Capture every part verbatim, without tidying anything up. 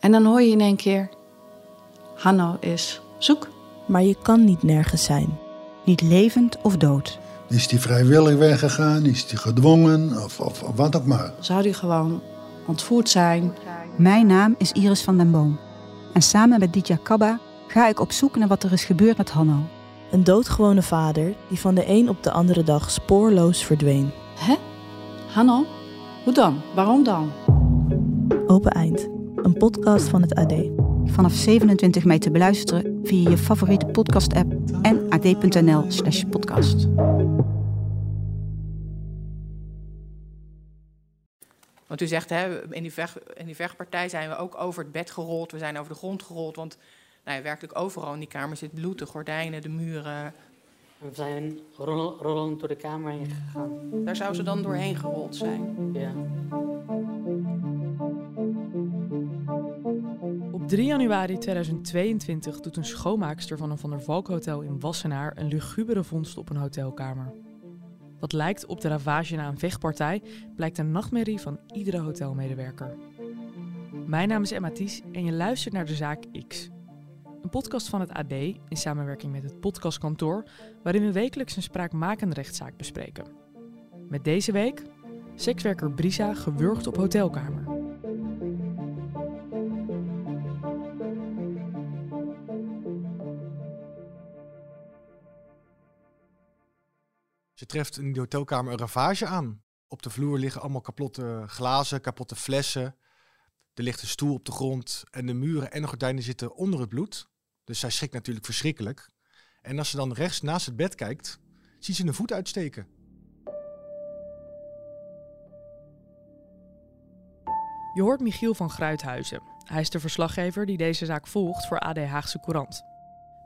En dan hoor je in één keer, Hanno is zoek. Maar je kan niet nergens zijn. Niet levend of dood. Is die vrijwillig weggegaan? Is die gedwongen? Of, of, of wat ook maar. Zou die gewoon ontvoerd zijn? Mijn naam is Iris van den Boom. En samen met Ditja Kabba ga ik op zoek naar wat er is gebeurd met Hanno. Een doodgewone vader die van de een op de andere dag spoorloos verdween. Hè? Hanno? Hoe dan? Waarom dan? Open Eind. Een podcast van het A D. Vanaf zevenentwintig mei te beluisteren via je favoriete podcast-app en ad.nl slash podcast. Want u zegt, hè, in, die vecht, in die vechtpartij zijn we ook over het bed gerold. We zijn over de grond gerold. Want nou ja, werkelijk overal in die kamer zit bloed. De gordijnen, de muren. We zijn rollend roll door de kamer heen gegaan. Daar zou ze dan doorheen gerold zijn? Ja. drie januari tweeduizend tweeëntwintig doet een schoonmaakster van een Van der Valk hotel in Wassenaar een lugubere vondst op een hotelkamer. Wat lijkt op de ravage na een vechtpartij, blijkt een nachtmerrie van iedere hotelmedewerker. Mijn naam is Emmaties en je luistert naar De Zaak X. Een podcast van het A D in samenwerking met het podcastkantoor, waarin we wekelijks een spraakmakende rechtszaak bespreken. Met deze week, sekswerker Briza gewurgd op hotelkamer. Ze treft in de hotelkamer een ravage aan. Op de vloer liggen allemaal kapotte glazen, kapotte flessen. Er ligt een stoel op de grond en de muren en de gordijnen zitten onder het bloed. Dus zij schrikt natuurlijk verschrikkelijk. En als ze dan rechts naast het bed kijkt, ziet ze een voet uitsteken. Je hoort Michiel van Gruijthuijsen. Hij is de verslaggever die deze zaak volgt voor A D Haagsche Courant.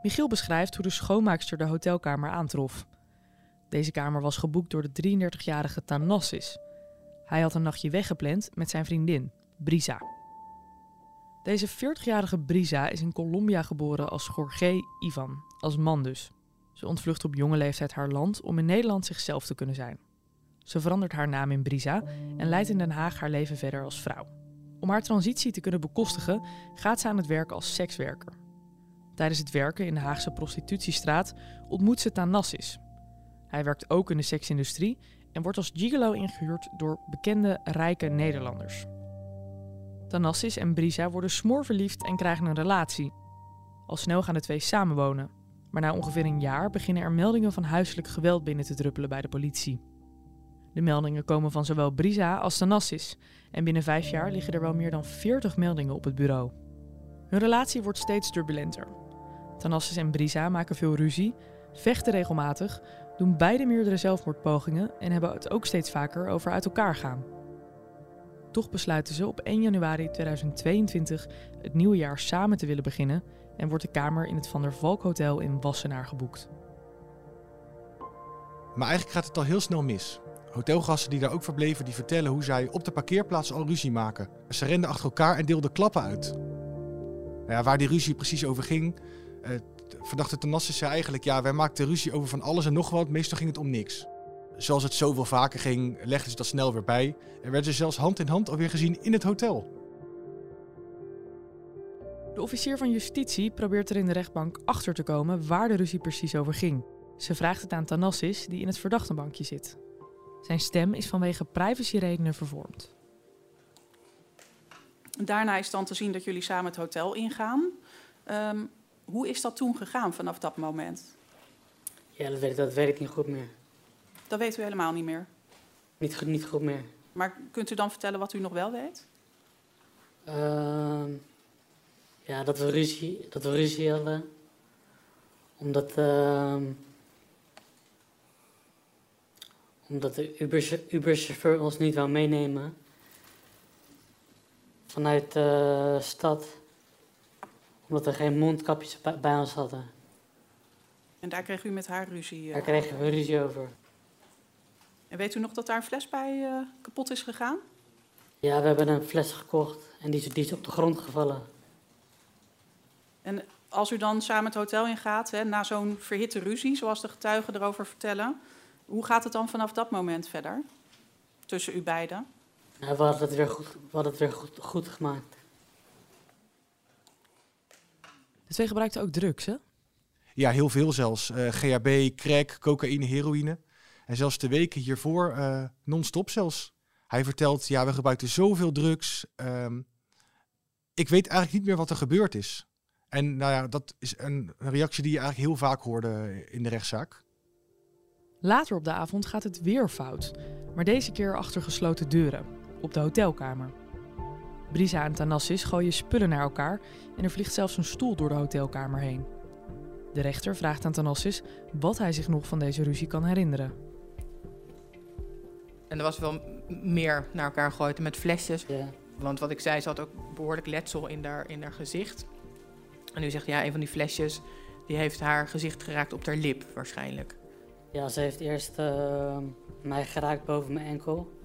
Michiel beschrijft hoe de schoonmaakster de hotelkamer aantrof. Deze kamer was geboekt door de drieëndertigjarige Thanassis. Hij had een nachtje weggepland met zijn vriendin, Briza. Deze veertigjarige Briza is in Colombia geboren als Jorge Ivan, als man dus. Ze ontvlucht op jonge leeftijd haar land om in Nederland zichzelf te kunnen zijn. Ze verandert haar naam in Briza en leidt in Den Haag haar leven verder als vrouw. Om haar transitie te kunnen bekostigen gaat ze aan het werk als sekswerker. Tijdens het werken in de Haagse prostitutiestraat ontmoet ze Thanassis. Hij werkt ook in de seksindustrie en wordt als gigolo ingehuurd door bekende, rijke Nederlanders. Thanassis en Briza worden smoorverliefd en krijgen een relatie. Al snel gaan de twee samenwonen, maar na ongeveer een jaar beginnen er meldingen van huiselijk geweld binnen te druppelen bij de politie. De meldingen komen van zowel Briza als Thanassis en binnen vijf jaar liggen er wel meer dan veertig meldingen op het bureau. Hun relatie wordt steeds turbulenter. Thanassis en Briza maken veel ruzie, vechten regelmatig, doen beide meerdere zelfmoordpogingen en hebben het ook steeds vaker over uit elkaar gaan. Toch besluiten ze op één januari tweeduizend tweeëntwintig het nieuwe jaar samen te willen beginnen en wordt de kamer in het Van der Valk hotel in Wassenaar geboekt. Maar eigenlijk gaat het al heel snel mis. Hotelgasten die daar ook verbleven, die vertellen hoe zij op de parkeerplaats al ruzie maken. Ze renden achter elkaar en deelden klappen uit. Nou ja, waar die ruzie precies over ging... Uh, Verdachte Thanassis zei eigenlijk, ja, wij maakten ruzie over van alles en nog wat. Meestal ging het om niks. Zoals het zoveel vaker ging, legden ze dat snel weer bij. En werden ze zelfs hand in hand alweer gezien in het hotel. De officier van justitie probeert er in de rechtbank achter te komen waar de ruzie precies over ging. Ze vraagt het aan Thanassis, die in het verdachtenbankje zit. Zijn stem is vanwege privacyredenen vervormd. Daarna is dan te zien dat jullie samen het hotel ingaan. Um... Hoe is dat toen gegaan vanaf dat moment? Ja, dat weet, dat weet ik niet goed meer. Dat weet u helemaal niet meer? Niet, niet goed meer. Maar kunt u dan vertellen wat u nog wel weet? Uh, ja, dat we ruzie, dat we ruzie hadden. Omdat... Uh, omdat de Uber, Uber-chauffeur ons niet wou meenemen. Vanuit de uh, stad... Omdat we geen mondkapjes bij ons hadden. En daar kreeg u met haar ruzie? Uh... Daar kregen we ruzie over. En weet u nog dat daar een fles bij uh, kapot is gegaan? Ja, we hebben een fles gekocht en die is, die is op de grond gevallen. En als u dan samen het hotel ingaat, hè, na zo'n verhitte ruzie, zoals de getuigen erover vertellen... hoe gaat het dan vanaf dat moment verder? Tussen u beiden? Ja, we hadden het weer goed, we hadden het weer goed, goed gemaakt. De twee gebruikten ook drugs, hè? Ja, heel veel zelfs. Uh, G H B, crack, cocaïne, heroïne. En zelfs de weken hiervoor uh, non-stop zelfs. Hij vertelt, ja, we gebruikten zoveel drugs. Um, ik weet eigenlijk niet meer wat er gebeurd is. En nou ja, dat is een reactie die je eigenlijk heel vaak hoorde in de rechtszaak. Later op de avond gaat het weer fout. Maar deze keer achter gesloten deuren. Op de hotelkamer. Briza en Thanassis gooien spullen naar elkaar en er vliegt zelfs een stoel door de hotelkamer heen. De rechter vraagt aan Thanassis wat hij zich nog van deze ruzie kan herinneren. En er was wel meer naar elkaar gegooid met flesjes. Ja. Want wat ik zei, ze had ook behoorlijk letsel in haar, in haar gezicht. En u zegt, ja, een van die flesjes die heeft haar gezicht geraakt op haar lip waarschijnlijk. Ja, ze heeft eerst uh, mij geraakt boven mijn enkel.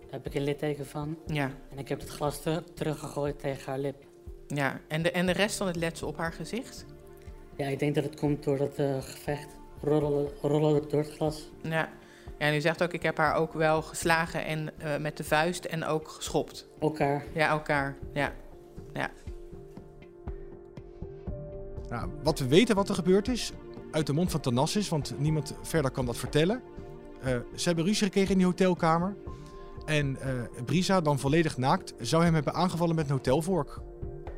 Daar heb ik een litteken van. Ja. En ik heb het glas ter- teruggegooid tegen haar lip. Ja, en de, en de rest van het letsel op haar gezicht? Ja, ik denk dat het komt door dat uh, gevecht. Rollen, rollen door het glas. Ja. En u zegt ook, ik heb haar ook wel geslagen en uh, met de vuist en ook geschopt. Elkaar. Ja, elkaar. Ja. Ja. Nou, wat we weten wat er gebeurd is, uit de mond van Thanassis, want niemand verder kan dat vertellen. Uh, ze hebben ruzie gekregen in die hotelkamer. En uh, Briza, dan volledig naakt, zou hem hebben aangevallen met een hotelvork.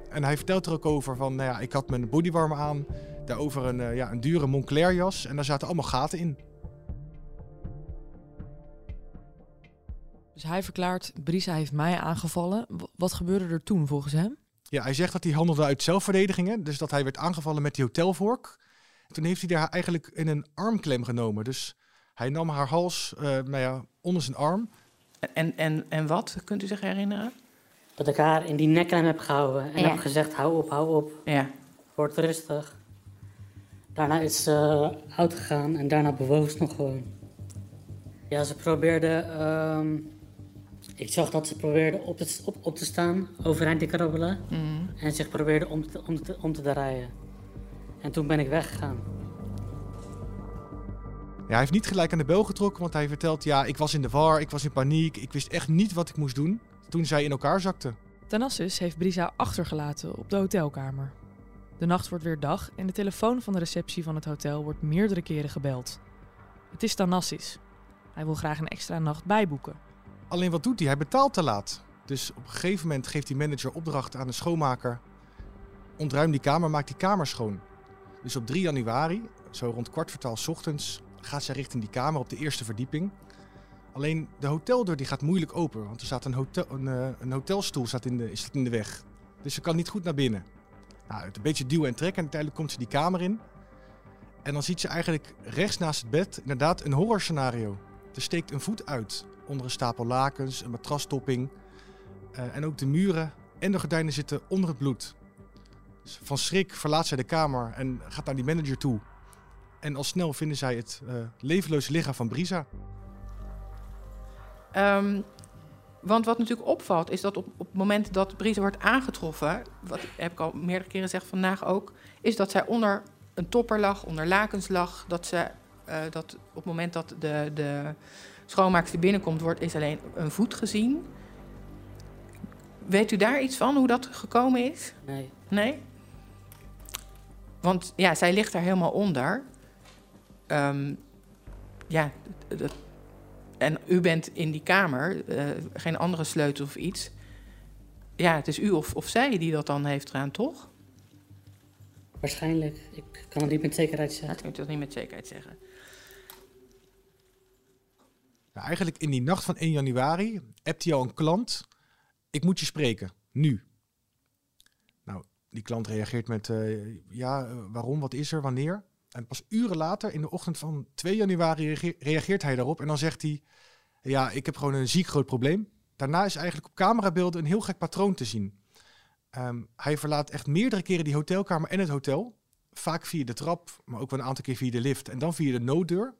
En hij vertelt er ook over van, nou ja, ik had mijn bodywarmer aan, daarover een, uh, ja, een dure Moncler jas en daar zaten allemaal gaten in. Dus hij verklaart, Briza heeft mij aangevallen. Wat gebeurde er toen volgens hem? Ja, hij zegt dat hij handelde uit zelfverdedigingen, dus dat hij werd aangevallen met die hotelvork. En toen heeft hij haar eigenlijk in een armklem genomen. Dus hij nam haar hals, uh, nou ja, onder zijn arm. En, en, en wat? Kunt u zich herinneren? Dat ik haar in die nekklem heb gehouden en ja. heb gezegd, hou op, hou op. Ja. Word rustig. Daarna is ze uh, oud gegaan en daarna bewoog ze nog gewoon. Ja, ze probeerde... Um, ik zag dat ze probeerde op, het, op, op te staan, overeind te krabbelen. Mm. En zich probeerde om te, om, te, om te draaien. En toen ben ik weggegaan. Ja, hij heeft niet gelijk aan de bel getrokken, want hij vertelt... ja, ik was in de war, ik was in paniek, ik wist echt niet wat ik moest doen... toen zij in elkaar zakten. Thanassis heeft Briza achtergelaten op de hotelkamer. De nacht wordt weer dag en de telefoon van de receptie van het hotel wordt meerdere keren gebeld. Het is Thanassis. Hij wil graag een extra nacht bijboeken. Alleen wat doet hij? Hij betaalt te laat. Dus op een gegeven moment geeft die manager opdracht aan de schoonmaker... ontruim die kamer, maak die kamer schoon. Dus op drie januari, zo rond kwart voor twaalf 's ochtends... gaat zij richting die kamer op de eerste verdieping. Alleen de hoteldeur die gaat moeilijk open, want er staat een, hotel, een, een hotelstoel staat in, de, staat in de weg. Dus ze kan niet goed naar binnen. Nou, het een beetje duwen en trekken en uiteindelijk komt ze die kamer in. En dan ziet ze eigenlijk rechts naast het bed inderdaad een horrorscenario. Er steekt een voet uit onder een stapel lakens, een matrastopping. Uh, en ook de muren en de gordijnen zitten onder het bloed. Dus van schrik verlaat zij de kamer en gaat naar die manager toe. En al snel vinden zij het uh, levenloze lichaam van Briza. Um, want wat natuurlijk opvalt is dat op, op het moment dat Briza wordt aangetroffen... wat heb ik al meerdere keren gezegd vandaag ook... is dat zij onder een topper lag, onder lakens lag. Dat, ze, uh, dat op het moment dat de, de schoonmaakster binnenkomt... wordt is alleen een voet gezien. Weet u daar iets van, hoe dat gekomen is? Nee. Nee? Want ja, zij ligt daar helemaal onder. Um, ja, dat... D- d- En u bent in die kamer, uh, geen andere sleutel of iets. Ja, het is u of, of zij die dat dan heeft gedaan, toch? Waarschijnlijk. Ik kan het niet met zekerheid zeggen. Ja, ik kan het niet met zekerheid zeggen. Nou, eigenlijk in die nacht van één januari appt hij al een klant. Ik moet je spreken, nu. Nou, die klant reageert met, uh, ja, uh, waarom, wat is er, wanneer? En pas uren later, in de ochtend van twee januari, reageert hij daarop. En dan zegt hij, ja, ik heb gewoon een ziek groot probleem. Daarna is eigenlijk op camerabeelden een heel gek patroon te zien. Um, hij verlaat echt meerdere keren die hotelkamer en het hotel. Vaak via de trap, maar ook wel een aantal keer via de lift. En dan via de nooddeur.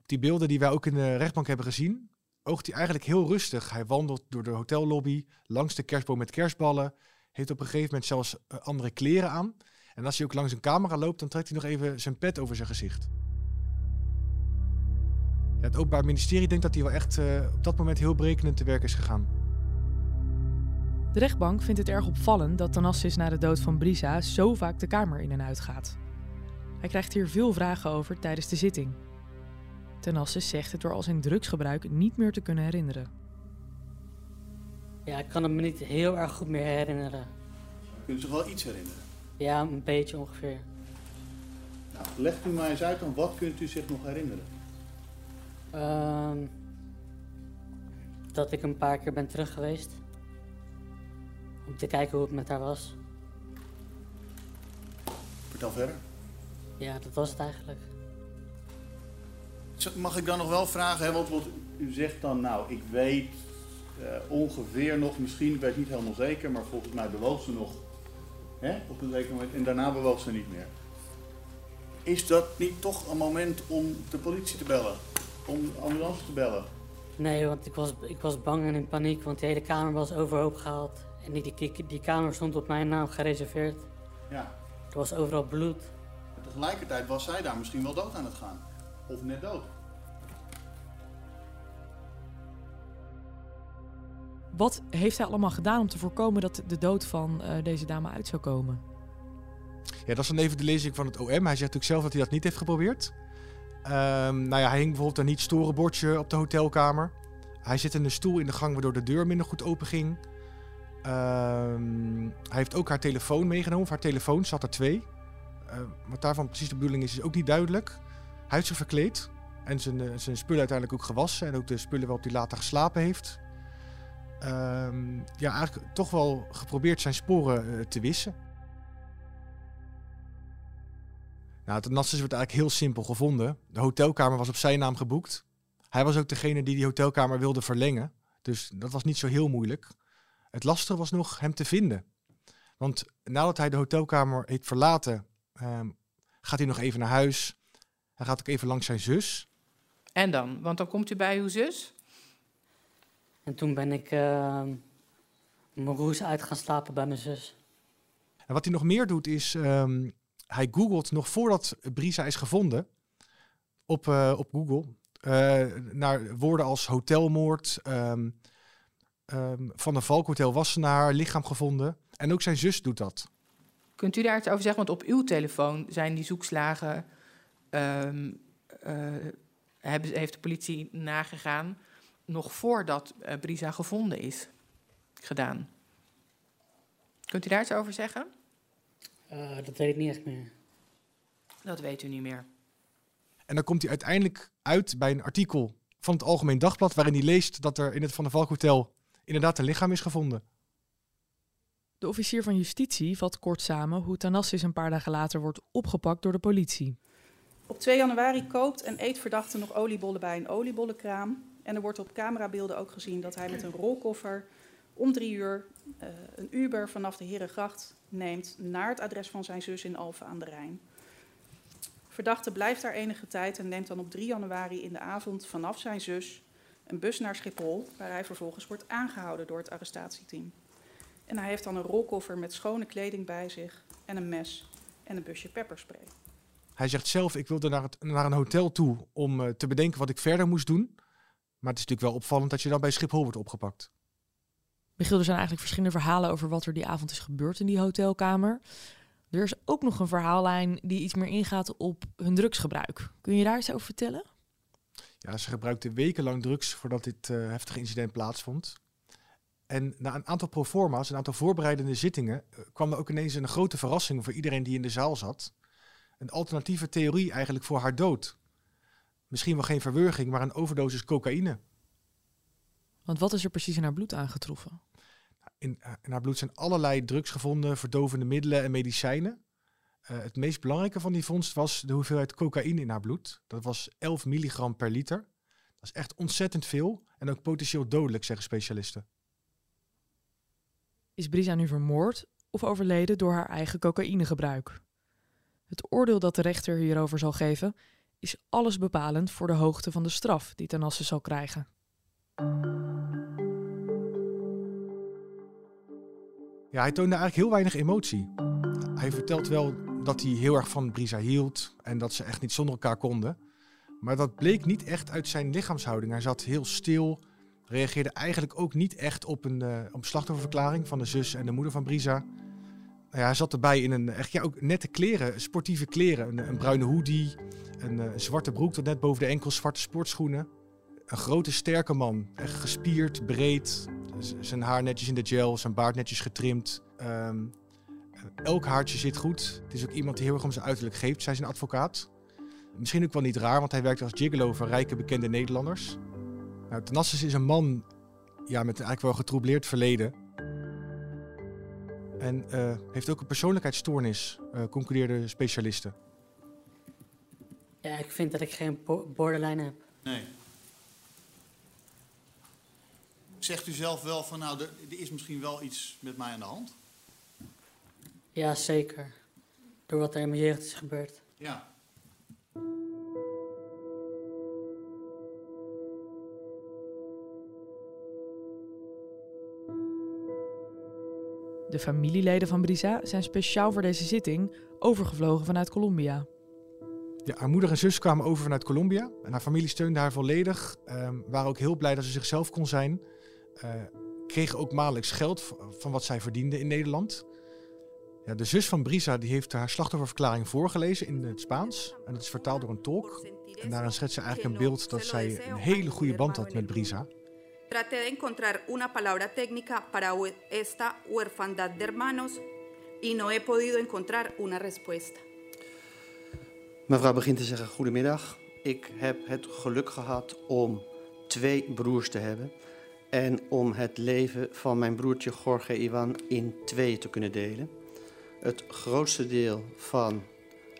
Op die beelden die wij ook in de rechtbank hebben gezien, oogt hij eigenlijk heel rustig. Hij wandelt door de hotellobby, langs de kerstboom met kerstballen. Heeft op een gegeven moment zelfs uh, andere kleren aan. En als hij ook langs een camera loopt, dan trekt hij nog even zijn pet over zijn gezicht. Ja, het Openbaar Ministerie denkt dat hij wel echt uh, op dat moment heel berekenend te werk is gegaan. De rechtbank vindt het erg opvallend dat Thanassis na de dood van Briza zo vaak de kamer in en uit gaat. Hij krijgt hier veel vragen over tijdens de zitting. Thanassis zegt het door al zijn drugsgebruik niet meer te kunnen herinneren. Ja, ik kan het me niet heel erg goed meer herinneren. Kunnen ze wel iets herinneren? Ja, een beetje ongeveer. Nou, legt u maar eens uit, dan wat kunt u zich nog herinneren? Uh, dat ik een paar keer ben terug geweest. Om te kijken hoe het met haar was. Vertel verder. Ja, dat was het eigenlijk. Mag ik dan nog wel vragen, hè? Want, want u zegt dan, nou, ik weet uh, ongeveer nog, misschien, ik weet niet helemaal zeker, maar volgens mij bewoog ze nog, hè, op een zeker moment, en daarna bewoog ze niet meer. Is dat niet toch een moment om de politie te bellen? Om de ambulance te bellen? Nee, want ik was, ik was bang en in paniek, want de hele kamer was overhoop gehaald. En die, die, die kamer stond op mijn naam gereserveerd. Ja. Er was overal bloed. Maar tegelijkertijd was zij daar misschien wel dood aan het gaan. Of net dood. Wat heeft hij allemaal gedaan om te voorkomen dat de dood van uh, deze dame uit zou komen? Ja, dat is dan even de lezing van het O M. Hij zegt natuurlijk zelf dat hij dat niet heeft geprobeerd. Um, nou ja, hij hing bijvoorbeeld een niet-storen-bordje op de hotelkamer. Hij zit in een stoel in de gang waardoor de deur minder goed open ging. Um, hij heeft ook haar telefoon meegenomen. Of haar telefoon, zat er twee. Uh, wat daarvan precies de bedoeling is, is ook niet duidelijk. Hij heeft zich verkleed en zijn, zijn spullen uiteindelijk ook gewassen. En ook de spullen waarop hij later geslapen heeft. Um, ja, eigenlijk toch wel geprobeerd zijn sporen uh, te wissen. Nou, Thanassis werd eigenlijk heel simpel gevonden. De hotelkamer was op zijn naam geboekt. Hij was ook degene die die hotelkamer wilde verlengen. Dus dat was niet zo heel moeilijk. Het lastige was nog hem te vinden. Want nadat hij de hotelkamer heeft verlaten, um, gaat hij nog even naar huis. Hij gaat ook even langs zijn zus. En dan? Want dan komt u bij uw zus? En toen ben ik uh, mijn roes uit gaan slapen bij mijn zus. En wat hij nog meer doet is, um, hij googelt nog voordat Briza is gevonden, op, uh, op Google, uh, naar woorden als hotelmoord, um, um, Van der Valk Hotel Wassenaar, lichaam gevonden. En ook zijn zus doet dat. Kunt u daar iets over zeggen? Want op uw telefoon zijn die zoekslagen, um, uh, heeft de politie nagegaan, nog voordat uh, Briza gevonden is gedaan. Kunt u daar iets over zeggen? Uh, dat weet ik niet echt meer. Dat weet u niet meer. En dan komt hij uiteindelijk uit bij een artikel van het Algemeen Dagblad, waarin hij leest dat er in het Van der Valk Hotel inderdaad een lichaam is gevonden. De officier van justitie vat kort samen hoe Thanassis een paar dagen later wordt opgepakt door de politie. Op twee januari koopt en eet verdachte nog oliebollen bij een oliebollenkraam. En er wordt op camerabeelden ook gezien dat hij met een rolkoffer om drie uur uh, een Uber vanaf de Herengracht neemt naar het adres van zijn zus in Alphen aan de Rijn. Verdachte blijft daar enige tijd en neemt dan op drie januari in de avond vanaf zijn zus een bus naar Schiphol, waar hij vervolgens wordt aangehouden door het arrestatieteam. En hij heeft dan een rolkoffer met schone kleding bij zich en een mes en een busje pepperspray. Hij zegt zelf, ik wilde naar, het, naar een hotel toe om uh, te bedenken wat ik verder moest doen. Maar het is natuurlijk wel opvallend dat je dan bij Schiphol wordt opgepakt. Michiel, er zijn eigenlijk verschillende verhalen over wat er die avond is gebeurd in die hotelkamer. Er is ook nog een verhaallijn die iets meer ingaat op hun drugsgebruik. Kun je daar iets over vertellen? Ja, ze gebruikte wekenlang drugs voordat dit uh, heftige incident plaatsvond. En na een aantal proforma's, een aantal voorbereidende zittingen, uh, kwam er ook ineens een grote verrassing voor iedereen die in de zaal zat. Een alternatieve theorie eigenlijk voor haar dood. Misschien wel geen verwurging, maar een overdosis cocaïne. Want wat is er precies in haar bloed aangetroffen? In, in haar bloed zijn allerlei drugs gevonden, verdovende middelen en medicijnen. Uh, het meest belangrijke van die vondst was de hoeveelheid cocaïne in haar bloed. Dat was elf milligram per liter. Dat is echt ontzettend veel en ook potentieel dodelijk, zeggen specialisten. Is Briza nu vermoord of overleden door haar eigen cocaïnegebruik? Het oordeel dat de rechter hierover zal geven is alles bepalend voor de hoogte van de straf die Thanassis zal krijgen. Ja, hij toonde eigenlijk heel weinig emotie. Hij vertelt wel dat hij heel erg van Briza hield en dat ze echt niet zonder elkaar konden. Maar dat bleek niet echt uit zijn lichaamshouding. Hij zat heel stil, reageerde eigenlijk ook niet echt op een uh, op slachtofferverklaring van de zus en de moeder van Briza. Nou ja, hij zat erbij in een echt ja, ook nette kleren, sportieve kleren. Een, een bruine hoodie, een, een zwarte broek tot net boven de enkels, zwarte sportschoenen. Een grote, sterke man. Echt gespierd, breed. Z- zijn haar netjes in de gel, zijn baard netjes getrimd. Um, elk haartje zit goed. Het is ook iemand die heel erg om zijn uiterlijk geeft, zei zijn advocaat. Misschien ook wel niet raar, want hij werkte als gigolo voor rijke, bekende Nederlanders. Nou, Thanassis is een man ja, met eigenlijk wel een getroubleerd verleden. En uh, heeft ook een persoonlijkheidsstoornis, uh, concludeerden specialisten. Ja, ik vind dat ik geen borderline heb. Nee. Zegt u zelf wel van, nou, er, er is misschien wel iets met mij aan de hand? Ja, zeker. Door wat er in mijn jeugd is gebeurd. Ja. De familieleden van Briza zijn speciaal voor deze zitting overgevlogen vanuit Colombia. Ja, haar moeder en zus kwamen over vanuit Colombia. En haar familie steunde haar volledig. Um, waren ook heel blij dat ze zichzelf kon zijn. Uh, kregen ook maandelijks geld van wat zij verdiende in Nederland. Ja, de zus van Briza die heeft haar slachtofferverklaring voorgelezen in het Spaans. En dat is vertaald door een tolk. En daarin schetst ze eigenlijk een beeld dat zij een hele goede band had met Briza. Traté de encontrar una palabra técnica para esta huerfandad de hermanos y no he podido encontrar una respuesta. Mevrouw begint te zeggen, goedemiddag. Ik heb het geluk gehad om twee broers te hebben en om het leven van mijn broertje Jorge Iwan in tweeën te kunnen delen. Het grootste deel van,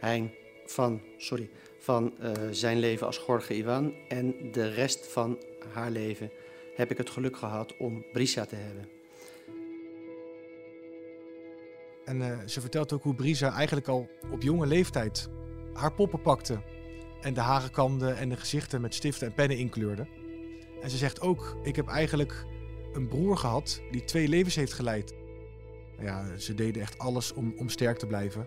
hein, van, sorry, van uh, zijn leven als Jorge Iwan en de rest van haar leven heb ik het geluk gehad om Briza te hebben. En uh, ze vertelt ook hoe Briza eigenlijk al op jonge leeftijd haar poppen pakte en de haren kamde en de gezichten met stiften en pennen inkleurde. En ze zegt ook, ik heb eigenlijk een broer gehad die twee levens heeft geleid. Ja, ze deden echt alles om, om sterk te blijven.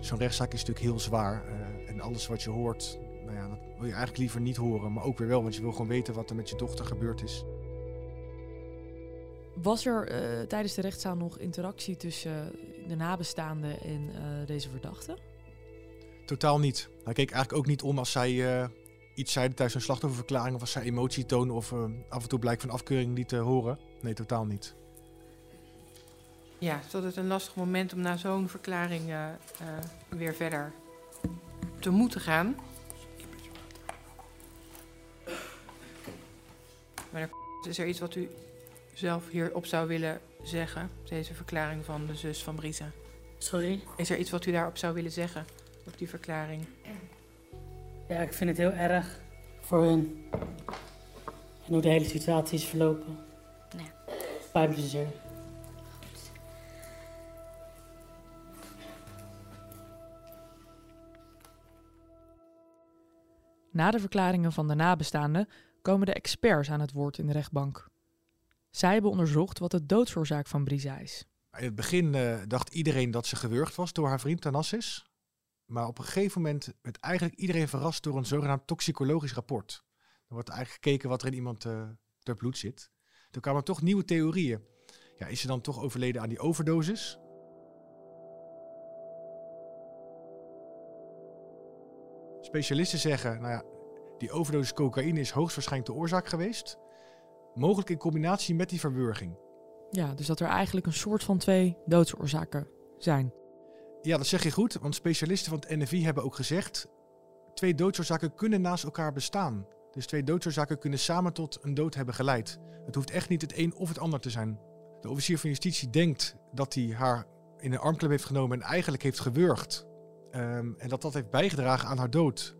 Zo'n rechtszaak is natuurlijk heel zwaar uh, en alles wat je hoort, nou ja, dat wil je eigenlijk liever niet horen, maar ook weer wel, want je wil gewoon weten wat er met je dochter gebeurd is. Was er uh, tijdens de rechtszaal nog interactie tussen de nabestaanden en uh, deze verdachte? Totaal niet. Hij keek eigenlijk ook niet om als zij uh, iets zeiden tijdens een slachtofferverklaring, of als zij emotie toonde of uh, af en toe blijk van afkeuring liet uh, horen. Nee, totaal niet. Ja, tot het een lastig moment om na zo'n verklaring uh, uh, weer verder te moeten gaan. Maar is er iets wat u zelf hierop zou willen zeggen? Deze verklaring van de zus van Briza. Sorry? Is er iets wat u daarop zou willen zeggen? Op die verklaring? Ja, ik vind het heel erg voor hun. En hoe de hele situatie is verlopen. Nee. Spijt me zeer. Na de verklaringen van de nabestaanden komen de experts aan het woord in de rechtbank. Zij hebben onderzocht wat de doodsoorzaak van Briza is. In het begin uh, dacht iedereen dat ze gewurgd was door haar vriend Thanassis. Maar op een gegeven moment werd eigenlijk iedereen verrast door een zogenaamd toxicologisch rapport. Er wordt eigenlijk gekeken wat er in iemand uh, ter bloed zit. Toen kwamen toch nieuwe theorieën. Ja, is ze dan toch overleden aan die overdosis? Specialisten zeggen, nou ja, die overdosis cocaïne is hoogstwaarschijnlijk de oorzaak geweest. Mogelijk in combinatie met die verwurging. Ja, dus dat er eigenlijk een soort van twee doodsoorzaken zijn. Ja, dat zeg je goed, want specialisten van het N F I hebben ook gezegd, twee doodsoorzaken kunnen naast elkaar bestaan. Dus twee doodsoorzaken kunnen samen tot een dood hebben geleid. Het hoeft echt niet het een of het ander te zijn. De officier van justitie denkt dat hij haar in een armklem heeft genomen en eigenlijk heeft gewurgd. Um, en dat dat heeft bijgedragen aan haar dood.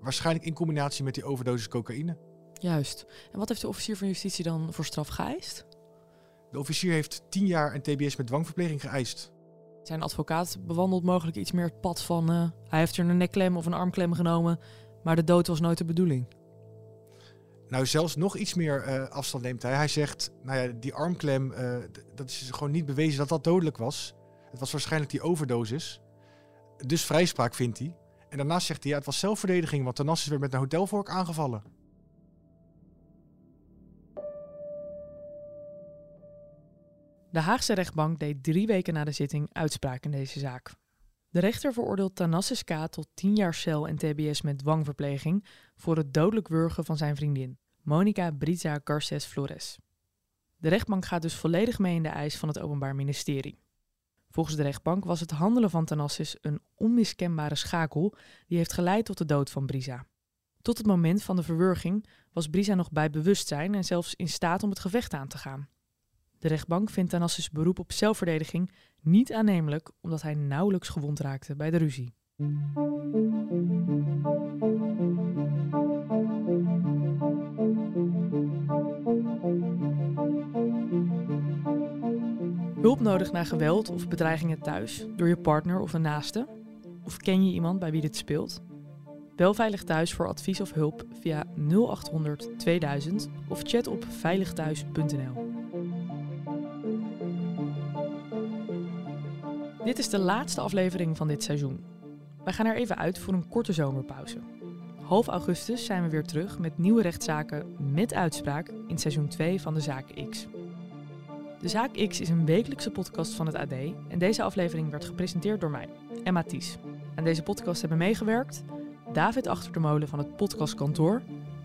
Waarschijnlijk in combinatie met die overdosis cocaïne. Juist. En wat heeft de officier van justitie dan voor straf geëist? De officier heeft tien jaar en T B S met dwangverpleging geëist. Zijn advocaat bewandelt mogelijk iets meer het pad van... Uh, hij heeft er een nekklem of een armklem genomen, maar de dood was nooit de bedoeling. Nou, zelfs nog iets meer uh, afstand neemt hij. Hij zegt, nou ja, die armklem, uh, d- dat is gewoon niet bewezen dat dat dodelijk was. Het was waarschijnlijk die overdosis. Dus vrijspraak vindt hij. En daarnaast zegt hij, ja, het was zelfverdediging, want Thanassis werd met een hotelvork aangevallen. De Haagse rechtbank deed drie weken na de zitting uitspraak in deze zaak. De rechter veroordeelt Thanassis K. tot tien jaar cel en T B S met dwangverpleging voor het dodelijk wurgen van zijn vriendin, Monica Briza Garces Flores. De rechtbank gaat dus volledig mee in de eis van het Openbaar Ministerie. Volgens de rechtbank was het handelen van Thanassis een onmiskenbare schakel die heeft geleid tot de dood van Briza. Tot het moment van de verwurging was Briza nog bij bewustzijn en zelfs in staat om het gevecht aan te gaan. De rechtbank vindt Thanassis' beroep op zelfverdediging niet aannemelijk omdat hij nauwelijks gewond raakte bij de ruzie. Hulp nodig na geweld of bedreigingen thuis door je partner of een naaste? Of ken je iemand bij wie dit speelt? Bel Veilig Thuis voor advies of hulp via nul acht honderd tweeduizend of chat op veilig thuis punt n l. Dit is de laatste aflevering van dit seizoen. Wij gaan er even uit voor een korte zomerpauze. Half augustus zijn we weer terug met nieuwe rechtszaken met uitspraak in seizoen twee van de Zaak X. De Zaak X is een wekelijkse podcast van het A D en deze aflevering werd gepresenteerd door mij, Emmaties. Aan deze podcast hebben meegewerkt David Achter de Molen van het podcastkantoor,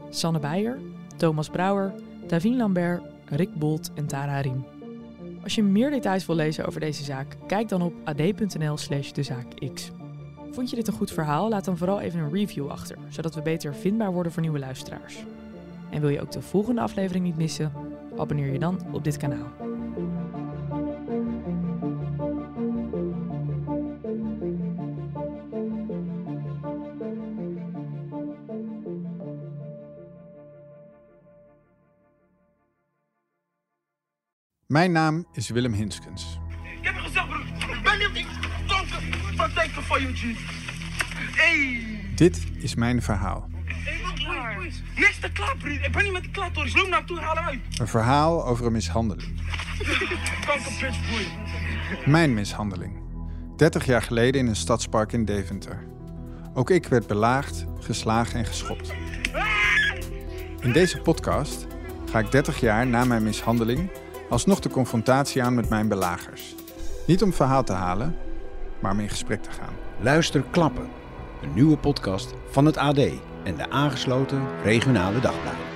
Sanne Beijer, Thomas Brouwer, Davien Lambert, Rick Bolt en Tara Riem. Als je meer details wil lezen over deze zaak, kijk dan op a d punt n l slash de zaak x. Vond je dit een goed verhaal? Laat dan vooral even een review achter, zodat we beter vindbaar worden voor nieuwe luisteraars. En wil je ook de volgende aflevering niet missen? Abonneer je dan op dit kanaal. Mijn naam is Willem Hinskens. Je hebt gezegd, broer, ik ben niet kanker. Wat denk je van je? Hey. Dit is mijn verhaal. Hey, wat boeit, boeit. Niks te klaar, broer. Ik ben niet met de klaar, hoor. Loop naartoe, haal hem uit. Een verhaal over een mishandeling. Kanker, bitch, boeit. Mijn mishandeling. dertig jaar geleden in een stadspark in Deventer. Ook ik werd belaagd, geslagen en geschopt. In deze podcast ga ik dertig jaar na mijn mishandeling alsnog de confrontatie aan met mijn belagers. Niet om verhaal te halen, maar om in gesprek te gaan. Luister Klappen, een nieuwe podcast van het A D en de aangesloten regionale dagbladen.